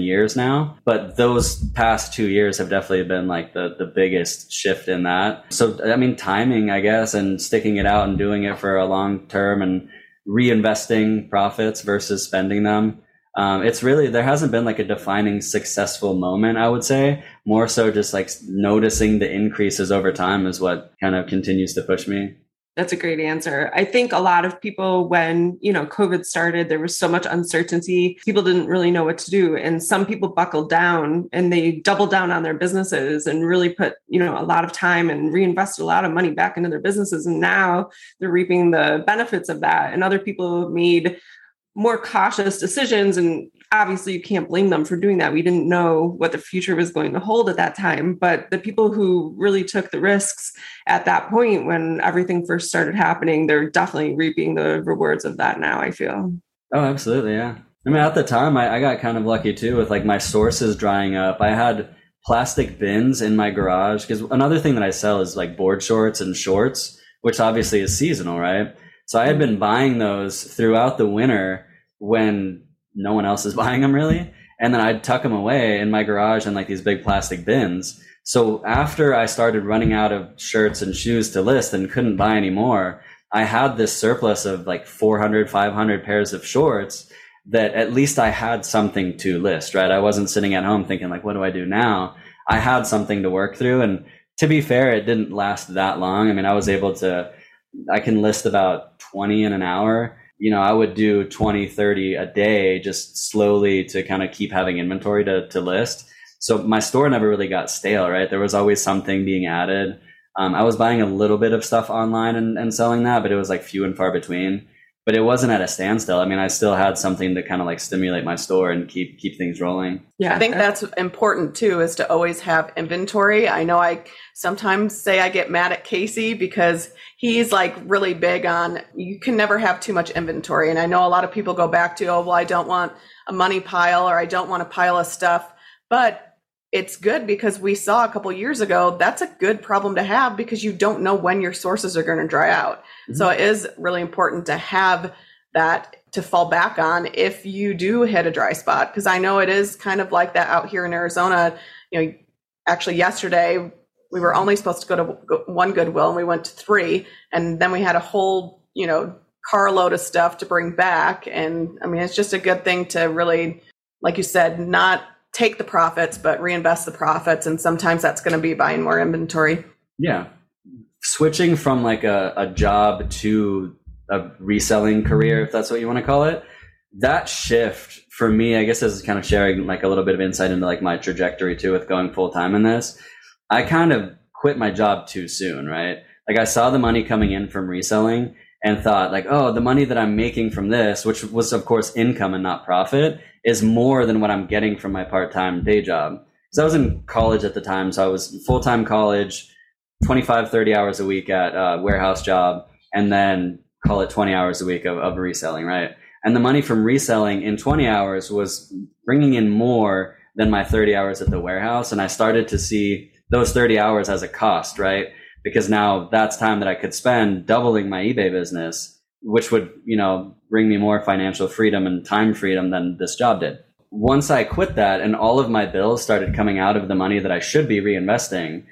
years now, but those past 2 years have definitely been like the biggest shift in that. So, I mean, timing, I guess, and sticking it out and doing it for a long term and reinvesting profits versus spending them. It's really, there hasn't been like a defining successful moment, I would say. More so just like noticing the increases over time is what kind of continues to push me. That's a great answer. I think a lot of people, when, you know, COVID started, there was so much uncertainty. People didn't really know what to do. And some people buckled down and they doubled down on their businesses and really put, you know, a lot of time and reinvested a lot of money back into their businesses. And now they're reaping the benefits of that. And other people made more cautious decisions. And obviously, you can't blame them for doing that. We didn't know what the future was going to hold at that time. But the people who really took the risks at that point when everything first started happening, they're definitely reaping the rewards of that now, I feel. Oh, absolutely. Yeah. I mean, at the time, I got kind of lucky, too, with like my sources drying up. I had plastic bins in my garage because another thing that I sell is like board shorts and shorts, which obviously is seasonal, right? So I had been buying those throughout the winter when no one else is buying them, really. And then I'd tuck them away in my garage in like these big plastic bins. So after I started running out of shirts and shoes to list and couldn't buy any more, I had this surplus of like 400, 500 pairs of shorts that at least I had something to list, right? I wasn't sitting at home thinking like, what do I do now? I had something to work through. And to be fair, it didn't last that long. I mean, I was able to, I can list about 20 in an hour. You know, I would do 20, 30 a day, just slowly to kind of keep having inventory to list. So my store never really got stale, right? There was always something being added. I was buying a little bit of stuff online and selling that, but it was like few and far between. But it wasn't at a standstill. I mean, I still had something to kind of like stimulate my store and keep things rolling. Yeah, I think that's important too, is to always have inventory. I know I sometimes say I get mad at Casey because he's like really big on, you can never have too much inventory. And I know a lot of people go back to, oh, well, I don't want a money pile, or I don't want a pile of stuff. But it's good because we saw a couple years ago, that's a good problem to have because you don't know when your sources are going to dry out. Mm-hmm. So it is really important to have that to fall back on if you do hit a dry spot. Because I know it is kind of like that out here in Arizona. You know, actually yesterday we were only supposed to go to one Goodwill and we went to three, and then we had a whole, you know, carload of stuff to bring back. And I mean, it's just a good thing to really, like you said, not take the profits, but reinvest the profits. And sometimes that's going to be buying more inventory. Yeah. Switching from like a job to a reselling career, if that's what you want to call it, that shift for me, I guess this is kind of sharing like a little bit of insight into like my trajectory too, with going full time in this. I kind of quit my job too soon, right? Like I saw the money coming in from reselling and thought like, oh, the money that I'm making from this, which was of course income and not profit, is more than what I'm getting from my part-time day job. Because I was in college at the time. So I was full-time college, 25, 30 hours a week at a warehouse job, and then call it 20 hours a week of reselling, right? And the money from reselling in 20 hours was bringing in more than my 30 hours at the warehouse. And I started to see those 30 hours as a cost, right? Because now that's time that I could spend doubling my eBay business, which would, you know, bring me more financial freedom and time freedom than this job did. Once I quit that and all of my bills started coming out of the money that I should be reinvesting,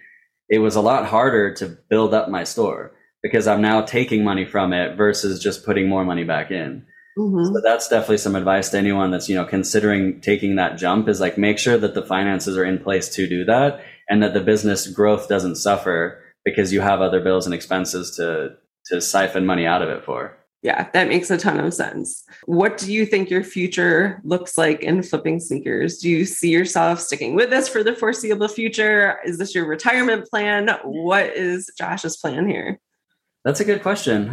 it was a lot harder to build up my store because I'm now taking money from it versus just putting more money back in. Mm-hmm. So that's definitely some advice to anyone that's, you know, considering taking that jump, is like, make sure that the finances are in place to do that and that the business growth doesn't suffer because you have other bills and expenses to siphon money out of it for. Yeah, that makes a ton of sense. What do you think your future looks like in flipping sneakers? Do you see yourself sticking with this for the foreseeable future? Is this your retirement plan? What is Josh's plan here? That's a good question.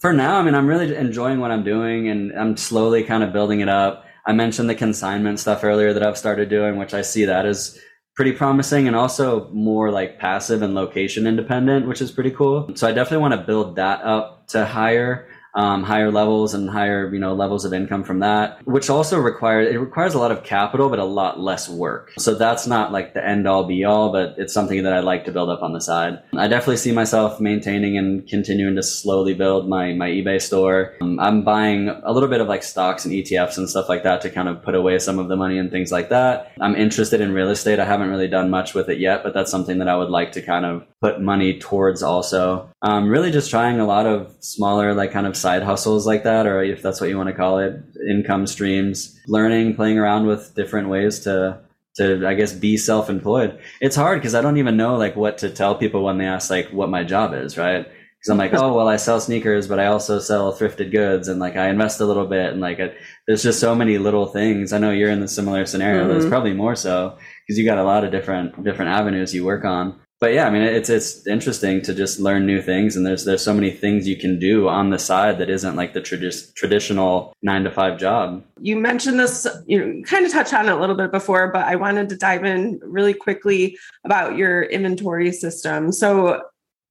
For now, I mean, I'm really enjoying what I'm doing and I'm slowly kind of building it up. I mentioned the consignment stuff earlier that I've started doing, which I see that as pretty promising, and also more like passive and location independent, which is pretty cool. So I definitely want to build that up to higher levels and higher, you know, levels of income from that, which also requires a lot of capital, but a lot less work. So that's not like the end all be all, but it's something that I like to build up on the side. I definitely see myself maintaining and continuing to slowly build my eBay store. I'm buying a little bit of like stocks and ETFs and stuff like that to kind of put away some of the money and things like that. I'm interested in real estate. I haven't really done much with it yet, but that's something that I would like to kind of put money towards also. I'm really just trying a lot of smaller, like kind of side hustles like that, or if that's what you want to call it, income streams, learning, playing around with different ways to I guess, be self-employed. It's hard because I don't even know like what to tell people when they ask like what my job is, right? Because I'm like, oh, well, I sell sneakers, but I also sell thrifted goods, and like I invest a little bit, and like there's just so many little things. I know you're in the similar scenario, mm-hmm. but it's probably more so because you got a lot of different avenues you work on. But yeah, I mean, it's interesting to just learn new things, and there's so many things you can do on the side that isn't like the traditional 9-to-5 job. You mentioned this, you kind of touched on it a little bit before, but I wanted to dive in really quickly about your inventory system. So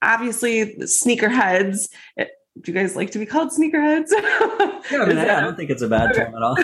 obviously, sneakerheads. Do you guys like to be called sneakerheads? Yeah, I mean, I don't think it's a bad term at all.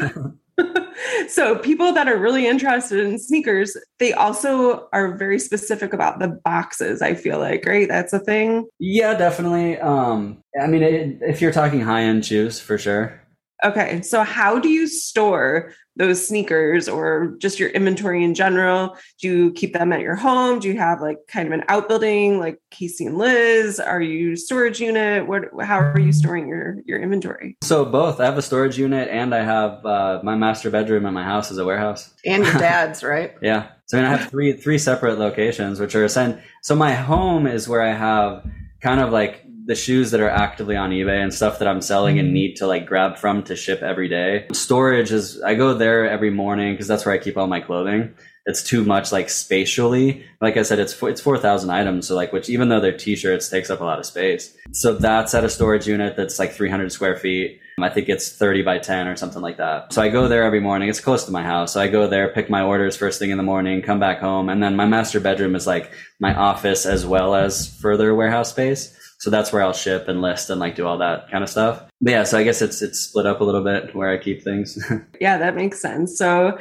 So people that are really interested in sneakers, they also are very specific about the boxes, I feel like, right? That's a thing. Yeah, definitely. I mean, if you're talking high-end shoes, for sure. Okay. So how do you store those sneakers or just your inventory in general? Do you keep them at your home? Do you have like kind of an outbuilding like Casey and Liz? Are you storage unit? How are you storing your inventory? So both. I have a storage unit and I have my master bedroom at my house is a warehouse. And your dad's, right? Yeah. So I mean, I have three separate locations, which are so my home is where I have kind of like the shoes that are actively on eBay and stuff that I'm selling and need to like grab from to ship every day. Storage is, I go there every morning because that's where I keep all my clothing. It's too much like spatially. Like I said, it's 4,000 items. So like, which even though they're t-shirts takes up a lot of space. So that's at a storage unit that's like 300 square feet. I think it's 30 by 10 or something like that. So I go there every morning. It's close to my house. So I go there, pick my orders first thing in the morning, come back home. And then my master bedroom is like my office as well as further warehouse space. So that's where I'll ship and list and like do all that kind of stuff. But yeah, so I guess it's split up a little bit where I keep things. Yeah, that makes sense. So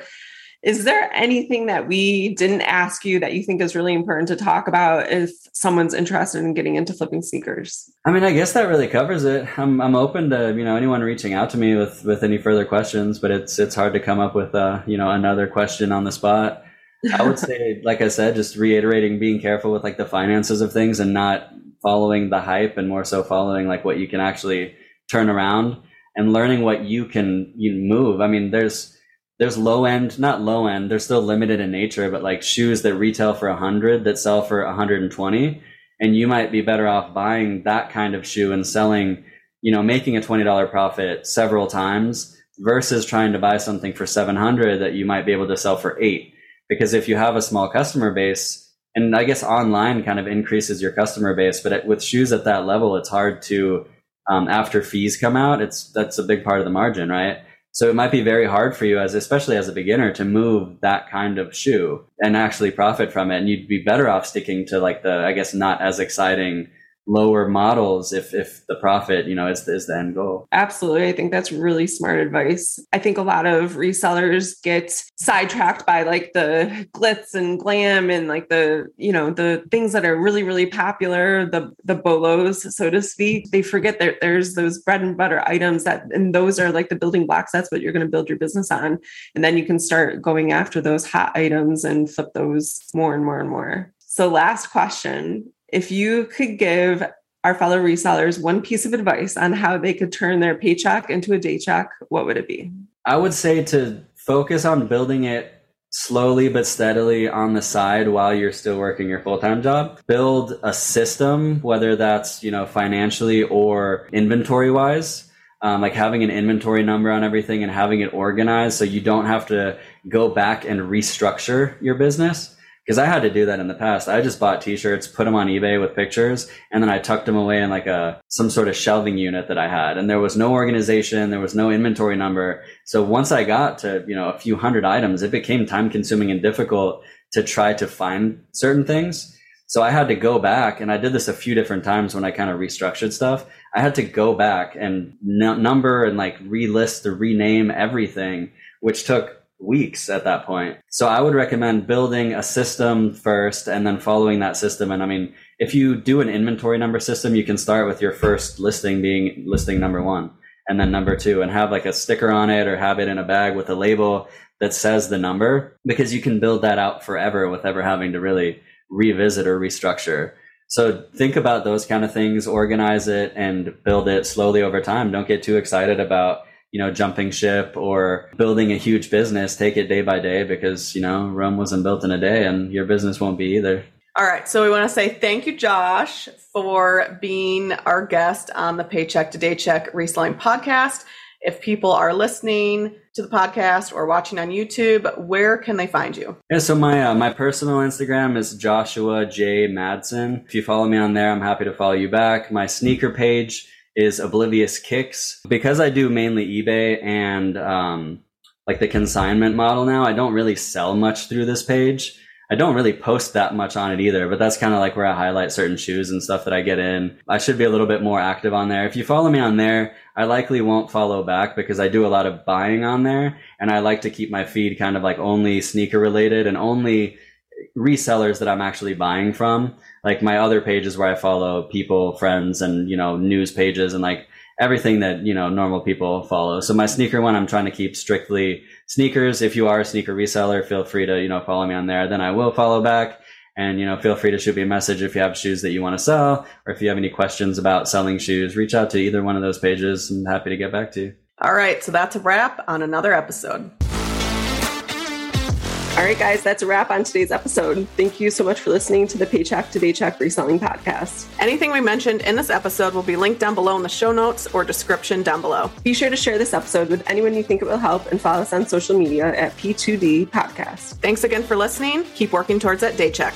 is there anything that we didn't ask you that you think is really important to talk about if someone's interested in getting into flipping sneakers? I mean, I guess that really covers it. I'm open to, you know, anyone reaching out to me with any further questions, but it's hard to come up with another question on the spot. I would say, like I said, just reiterating, being careful with like the finances of things and not following the hype and more so following like what you can actually turn around and learning what you move. I mean, there's not low end, they're still limited in nature, but like shoes that retail for 100 that sell for 120. And you might be better off buying that kind of shoe and selling, you know, making a $20 profit several times versus trying to buy something for 700 that you might be able to sell for 8. Because if you have a small customer base, and I guess online kind of increases your customer base, but with shoes at that level, it's hard to, after fees come out, that's a big part of the margin, right? So it might be very hard for you, especially as a beginner, to move that kind of shoe and actually profit from it. And you'd be better off sticking to like the, I guess, not as exciting lower models if the profit, you know, is the end goal. Absolutely. I think that's really smart advice. I think a lot of resellers get sidetracked by like the glitz and glam and like the, you know, the things that are really, really popular, the bolos, so to speak. They forget that there's those bread and butter items and those are like the building blocks. That's what you're going to build your business on. And then you can start going after those hot items and flip those more and more and more. So last question. If you could give our fellow resellers one piece of advice on how they could turn their paycheck into a day check, what would it be? I would say to focus on building it slowly but steadily on the side while you're still working your full-time job. Build a system, whether that's, you know, financially or inventory-wise. Like having an inventory number on everything and having it organized so you don't have to go back and restructure your business. Because I had to do that in the past. I just bought t-shirts, put them on eBay with pictures, and then I tucked them away in like some sort of shelving unit that I had. And there was no organization, there was no inventory number. So once I got to, you know, a few hundred items, it became time consuming and difficult to try to find certain things. So I had to go back, and I did this a few different times when I kind of restructured stuff. I had to go back and number and like relist or rename everything, which took weeks at that point. So I would recommend building a system first and then following that system. And I mean, if you do an inventory number system, you can start with your first listing being listing number 1 and then number 2 and have like a sticker on it or have it in a bag with a label that says the number, because you can build that out forever without having to really revisit or restructure. So think about those kind of things, organize it and build it slowly over time. Don't get too excited about, you know, jumping ship or building a huge business. Take it day by day, because, you know, Rome wasn't built in a day and your business won't be either. All right. So we want to say thank you, Josh, for being our guest on the Paycheck to Daycheck Reselling Podcast. If people are listening to the podcast or watching on YouTube, where can they find you? Yeah, so my personal Instagram is Joshua J. Madsen. If you follow me on there, I'm happy to follow you back. My sneaker page is Oblivious Kicks. Because I do mainly eBay and like the consignment model now, I don't really sell much through this page. I don't really post that much on it either, but that's kind of like where I highlight certain shoes and stuff that I get in. I should be a little bit more active on there. If you follow me on there, I likely won't follow back because I do a lot of buying on there, and I like to keep my feed kind of like only sneaker related and only resellers that I'm actually buying from. Like my other pages where I follow people, friends, and, you know, news pages and like everything that, you know, normal people follow. So my sneaker one, I'm trying to keep strictly sneakers. If you are a sneaker reseller, feel free to, you know, follow me on there. Then I will follow back, and, you know, feel free to shoot me a message if you have shoes that you want to sell, or if you have any questions about selling shoes, reach out to either one of those pages. I'm happy to get back to you. All right. So that's a wrap on another episode. All right, guys, that's a wrap on today's episode. Thank you so much for listening to the Paycheck to Daycheck Reselling Podcast. Anything we mentioned in this episode will be linked down below in the show notes or description down below. Be sure to share this episode with anyone you think it will help and follow us on social media at P2D Podcast. Thanks again for listening. Keep working towards that day check.